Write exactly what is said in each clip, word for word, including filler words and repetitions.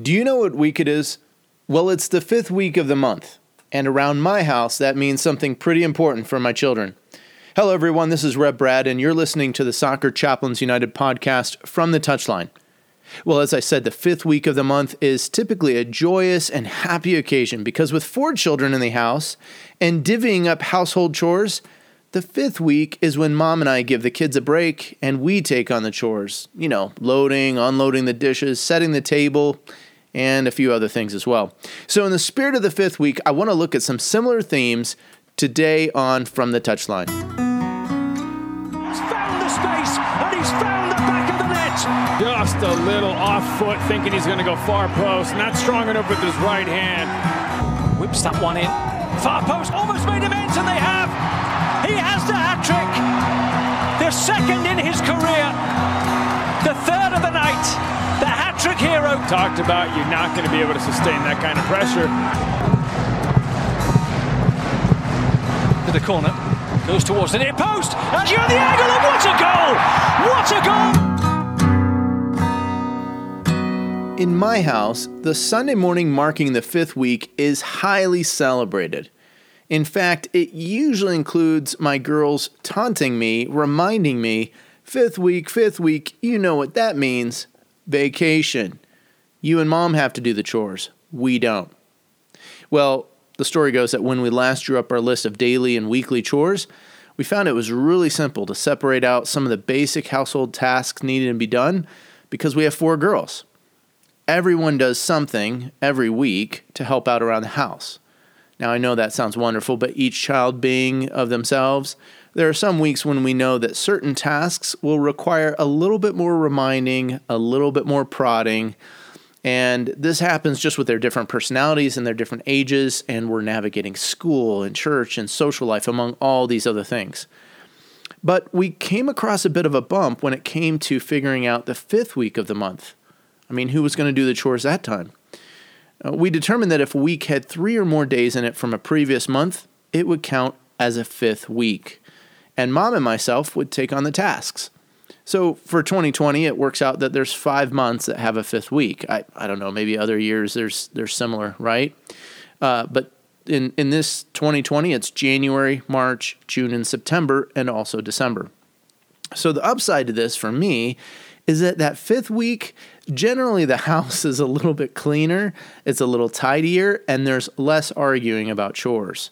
Do you know what week it is? Well, it's the fifth week of the month, and around my house, that means something pretty important for my children. Hello, everyone. This is Rev Brad, and you're listening to the Soccer Chaplains United podcast from the Touchline. Well, as I said, the fifth week of the month is typically a joyous and happy occasion because with four children in the house and divvying up household chores, the fifth week is when Mom and I give the kids a break and we take on the chores. You know, loading, unloading the dishes, setting the table, and a few other things as well. So in the spirit of the fifth week, I want to look at some similar themes today on From the Touchline. He's found the space, and he's found the back of the net. Just a little off foot, thinking he's going to go far post. Not strong enough with his right hand. Whips that one in. Far post, almost made him ends, and they have. He has the hat-trick. The second in his career. The third of the night. The hat-trick hero. Talked about you're not going to be able to sustain that kind of pressure. To the corner. Goes towards the near post. And you're at the angle. And what a goal! What a goal! In my house, the Sunday morning marking the fifth week is highly celebrated. In fact, it usually includes my girls taunting me, reminding me, fifth week, fifth week, you know what that means. Vacation. You and Mom have to do the chores. We don't. Well, the story goes that when we last drew up our list of daily and weekly chores, we found it was really simple to separate out some of the basic household tasks needed to be done because we have four girls. Everyone does something every week to help out around the house. Now, I know that sounds wonderful, but each child being of themselves, there are some weeks when we know that certain tasks will require a little bit more reminding, a little bit more prodding, and this happens just with their different personalities and their different ages, and we're navigating school and church and social life among all these other things. But we came across a bit of a bump when it came to figuring out the fifth week of the month. I mean, who was going to do the chores that time? We determined that if a week had three or more days in it from a previous month, it would count as a fifth week. And Mom and myself would take on the tasks. So for twenty twenty, it works out that there's five months that have a fifth week. I, I don't know, maybe other years there's they're similar, right? Uh, but in, in this twenty twenty, it's January, March, June, and September, and also December. So the upside to this for me is that that fifth week, generally the house is a little bit cleaner, it's a little tidier, and there's less arguing about chores.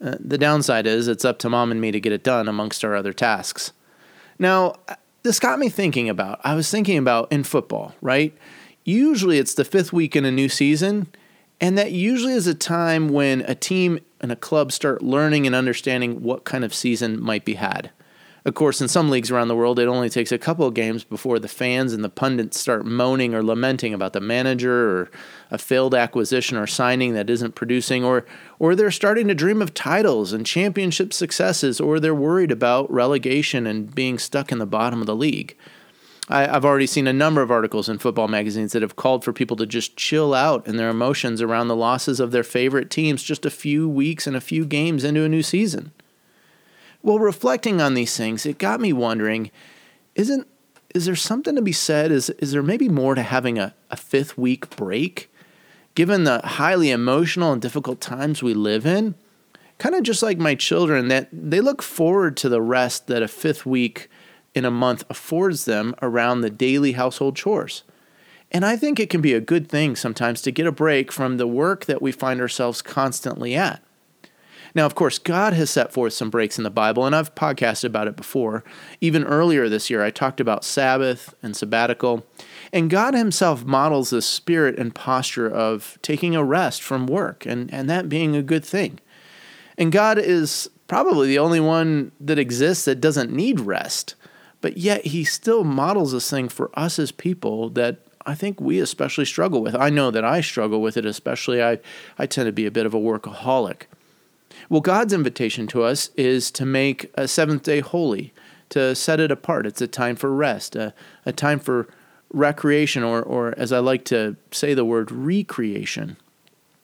Uh, the downside is it's up to Mom and me to get it done amongst our other tasks. Now, this got me thinking about, I was thinking about in football, right? Usually it's the fifth week in a new season, and that usually is a time when a team and a club start learning and understanding what kind of season might be had. Of course, in some leagues around the world, it only takes a couple of games before the fans and the pundits start moaning or lamenting about the manager or a failed acquisition or signing that isn't producing, or or they're starting to dream of titles and championship successes, or they're worried about relegation and being stuck in the bottom of the league. I, I've already seen a number of articles in football magazines that have called for people to just chill out in their emotions around the losses of their favorite teams just a few weeks and a few games into a new season. Well, reflecting on these things, it got me wondering, isn't is there something to be said? Is is there maybe more to having a, a fifth week break? Given the highly emotional and difficult times we live in, kind of just like my children, that they look forward to the rest that a fifth week in a month affords them around the daily household chores. And I think it can be a good thing sometimes to get a break from the work that we find ourselves constantly at. Now, of course, God has set forth some breaks in the Bible, and I've podcasted about it before. Even earlier this year, I talked about Sabbath and sabbatical, and God himself models the spirit and posture of taking a rest from work, and, and that being a good thing. And God is probably the only one that exists that doesn't need rest, but yet he still models this thing for us as people that I think we especially struggle with. I know that I struggle with it, especially I, I tend to be a bit of a workaholic. Well, God's invitation to us is to make a seventh day holy, to set it apart. It's a time for rest, a, a time for recreation, or, or as I like to say the word, recreation.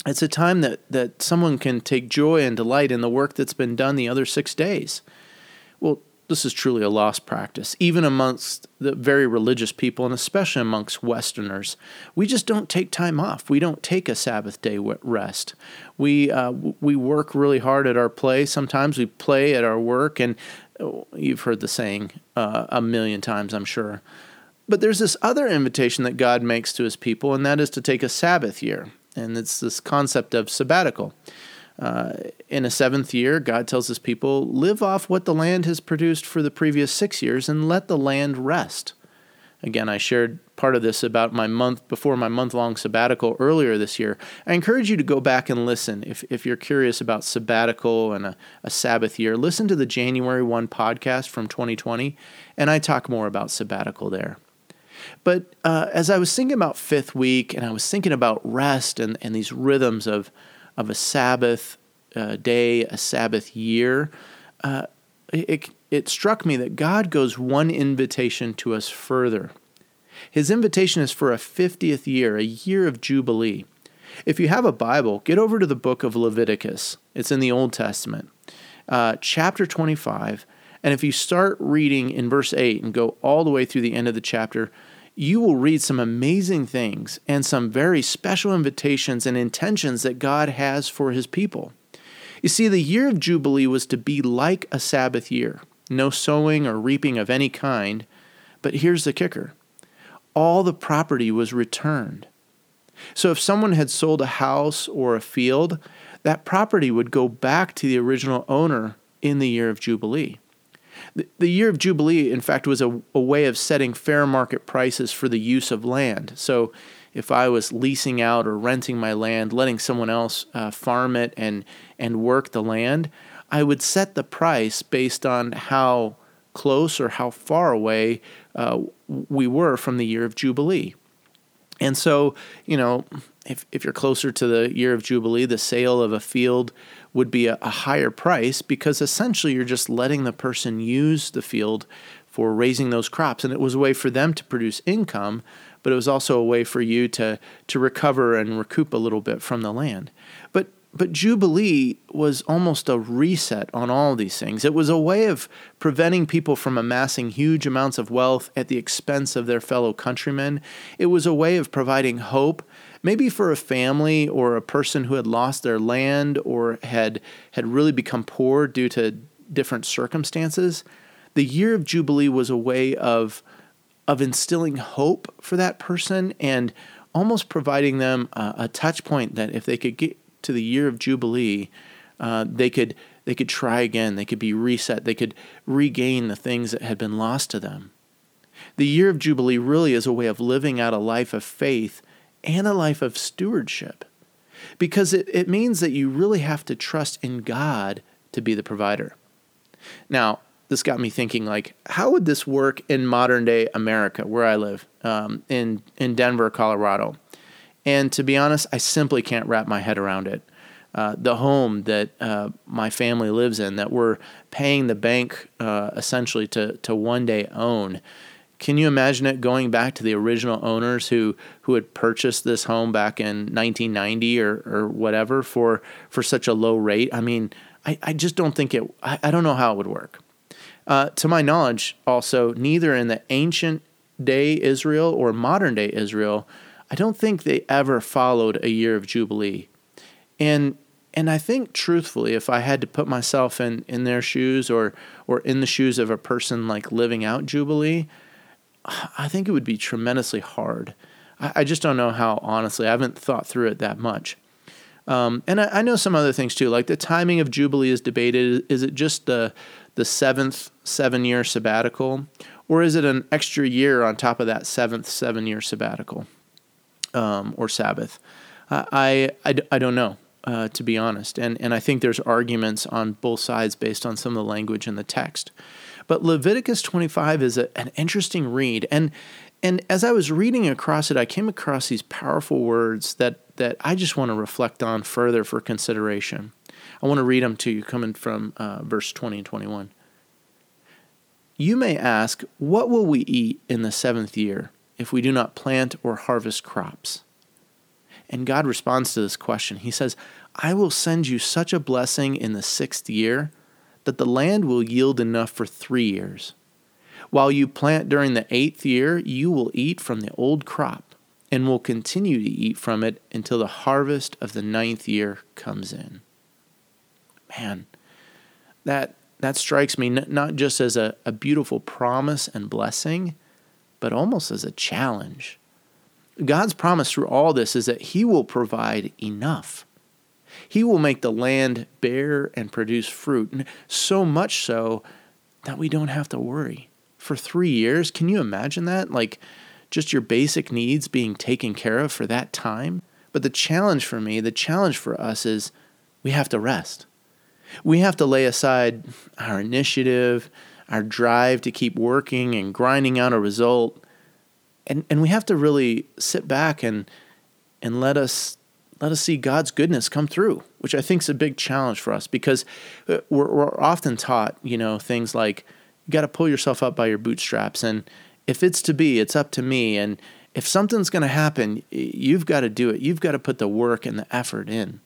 It's a time that, that someone can take joy and delight in the work that's been done the other six days. Well, this is truly a lost practice, even amongst the very religious people, and especially amongst Westerners. We just don't take time off. We don't take a Sabbath day rest. We uh, we work really hard at our play. Sometimes we play at our work, and you've heard the saying uh, a million times, I'm sure. But there's this other invitation that God makes to his people, and that is to take a Sabbath year, and it's this concept of sabbatical. Uh, in a seventh year, God tells his people, live off what the land has produced for the previous six years and let the land rest. Again, I shared part of this about my month before my month-long sabbatical earlier this year. I encourage you to go back and listen. If if you're curious about sabbatical and a, a Sabbath year, listen to the January first podcast from twenty twenty, and I talk more about sabbatical there. But uh, as I was thinking about fifth week, and I was thinking about rest and, and these rhythms of of a Sabbath uh, day, a Sabbath year, uh, it it struck me that God goes one invitation to us further. His invitation is for a fiftieth year, a year of Jubilee. If you have a Bible, get over to the book of Leviticus. It's in the Old Testament, uh, chapter twenty-five. And if you start reading in verse eight and go all the way through the end of the chapter, you will read some amazing things and some very special invitations and intentions that God has for his people. You see, the year of Jubilee was to be like a Sabbath year, no sowing or reaping of any kind. But here's the kicker. All the property was returned. So if someone had sold a house or a field, that property would go back to the original owner in the year of Jubilee. The year of Jubilee, in fact, was a, a way of setting fair market prices for the use of land. So if I was leasing out or renting my land, letting someone else uh, farm it and, and work the land, I would set the price based on how close or how far away uh, we were from the year of Jubilee. And so, you know, if if you're closer to the year of Jubilee, the sale of a field would be a, a higher price because essentially you're just letting the person use the field for raising those crops. And it was a way for them to produce income, but it was also a way for you to to recover and recoup a little bit from the land. But but Jubilee was almost a reset on all these things. It was a way of preventing people from amassing huge amounts of wealth at the expense of their fellow countrymen. It was a way of providing hope, maybe for a family or a person who had lost their land or had had really become poor due to different circumstances. The year of Jubilee was a way of, of instilling hope for that person and almost providing them a, a touch point that if they could get to the year of Jubilee, uh, they could they could try again. They could be reset. They could regain the things that had been lost to them. The year of Jubilee really is a way of living out a life of faith and a life of stewardship, because it, it means that you really have to trust in God to be the provider. Now, this got me thinking, like, how would this work in modern day America, where I live, um, in, in Denver, Colorado? And to be honest, I simply can't wrap my head around it. Uh, the home that uh, my family lives in, that we're paying the bank uh, essentially to to one day own. Can you imagine it going back to the original owners who who had purchased this home back in nineteen ninety or, or whatever for, for such a low rate? I mean, I, I just don't think it, I, I don't know how it would work. Uh, to my knowledge, also, neither in the ancient day Israel or modern day Israel, I don't think they ever followed a year of Jubilee. And and I think truthfully, if I had to put myself in, in their shoes or or in the shoes of a person like living out Jubilee, I think it would be tremendously hard. I, I just don't know how, honestly. I haven't thought through it that much. Um, and I, I know some other things too, like the timing of Jubilee is debated. Is it just the the seventh seven-year sabbatical, or is it an extra year on top of that seventh seven-year sabbatical? Um, or Sabbath. I, I, I don't know, uh, to be honest. And, and I think there's arguments on both sides based on some of the language in the text. But Leviticus twenty-five is a, an interesting read. And, and as I was reading across it, I came across these powerful words that, that I just want to reflect on further for consideration. I want to read them to you coming from uh, verse twenty and twenty-one. You may ask, what will we eat in the seventh year if we do not plant or harvest crops? And God responds to this question. He says, I will send you such a blessing in the sixth year that the land will yield enough for three years. While you plant during the eighth year, you will eat from the old crop and will continue to eat from it until the harvest of the ninth year comes in." Man, that that strikes me not just as a, a beautiful promise and blessing, but almost as a challenge. God's promise through all this is that he will provide enough. He will make the land bear and produce fruit, so much so that we don't have to worry. For three years, can you imagine that? Like just your basic needs being taken care of for that time? But the challenge for me, the challenge for us is we have to rest. We have to lay aside our initiative, our drive to keep working and grinding out a result. And and we have to really sit back and and let us Let us see God's goodness come through, which I think is a big challenge for us because we're, we're often taught, you know, things like you got to pull yourself up by your bootstraps, and if it's to be, it's up to me, and if something's going to happen, you've got to do it. You've got to put the work and the effort in,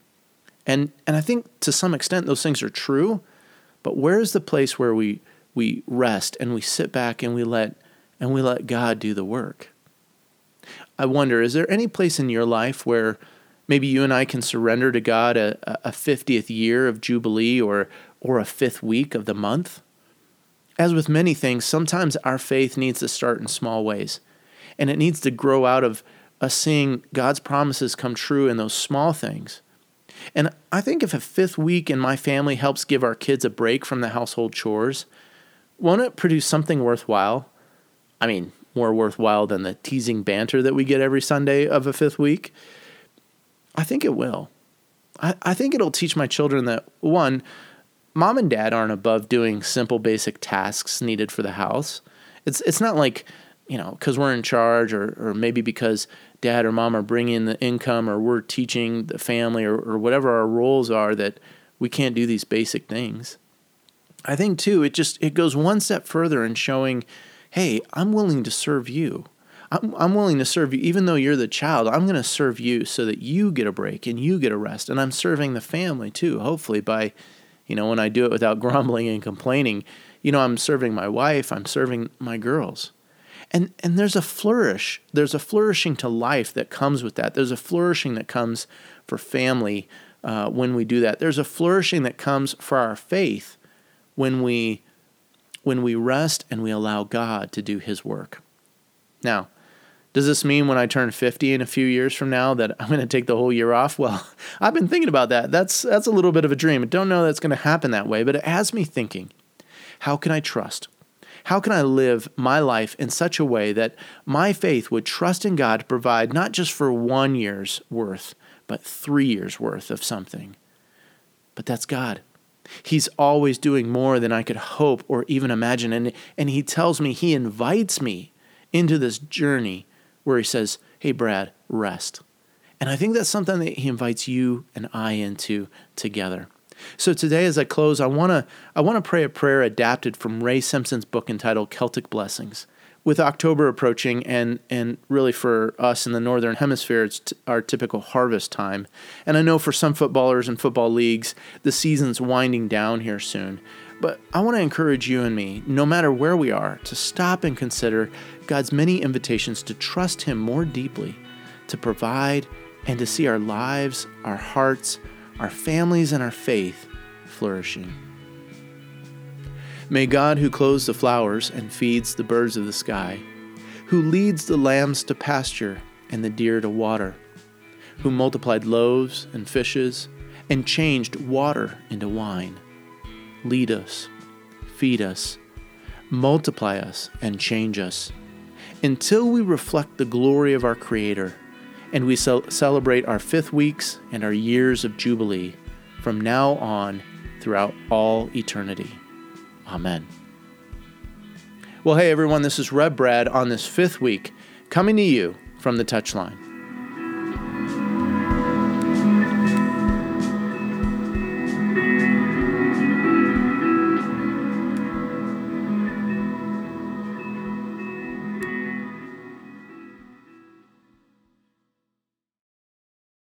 and and I think to some extent those things are true, but where is the place where we we rest and we sit back and we let and we let God do the work? I wonder, is there any place in your life where maybe you and I can surrender to God a, a fiftieth year of Jubilee or or a fifth week of the month? As with many things, sometimes our faith needs to start in small ways, and it needs to grow out of us seeing God's promises come true in those small things. And I think if a fifth week in my family helps give our kids a break from the household chores, won't it produce something worthwhile? I mean, more worthwhile than the teasing banter that we get every Sunday of a fifth week? I think it will. I, I think it'll teach my children that, one, mom and dad aren't above doing simple basic tasks needed for the house. It's it's not like, you know, because we're in charge or, or maybe because dad or mom are bringing in the income or we're teaching the family or, or whatever our roles are that we can't do these basic things. I think, too, it just it goes one step further in showing, hey, I'm willing to serve you. I'm, I'm willing to serve you, even though you're the child. I'm going to serve you so that you get a break and you get a rest. And I'm serving the family too, hopefully by, you know, when I do it without grumbling and complaining, you know, I'm serving my wife, I'm serving my girls. And and there's a flourish, there's a flourishing to life that comes with that. There's a flourishing that comes for family uh, when we do that. There's a flourishing that comes for our faith when we when we rest and we allow God to do his work. Now, does this mean when I turn fifty in a few years from now that I'm going to take the whole year off? Well, I've been thinking about that. That's that's a little bit of a dream. I don't know that's going to happen that way, but it has me thinking, how can I trust? How can I live my life in such a way that my faith would trust in God to provide not just for one year's worth, but three years' worth of something? But that's God. He's always doing more than I could hope or even imagine. And, and he tells me, he invites me into this journey where he says, hey, Brad, rest. And I think that's something that he invites you and I into together. So today as I close, I want to I want to pray a prayer adapted from Ray Simpson's book entitled Celtic Blessings. With October approaching and, and really for us in the Northern Hemisphere, it's t- our typical harvest time. And I know for some footballers and football leagues, the season's winding down here soon. But I want to encourage you and me, no matter where we are, to stop and consider God's many invitations to trust him more deeply, to provide, and to see our lives, our hearts, our families, and our faith flourishing. May God, who clothes the flowers and feeds the birds of the sky, who leads the lambs to pasture and the deer to water, who multiplied loaves and fishes and changed water into wine, lead us, feed us, multiply us, and change us until we reflect the glory of our Creator and we ce- celebrate our fifth weeks and our years of Jubilee from now on throughout all eternity. Amen. Well, hey everyone, this is Rev Brad on this fifth week coming to you from the Touchline.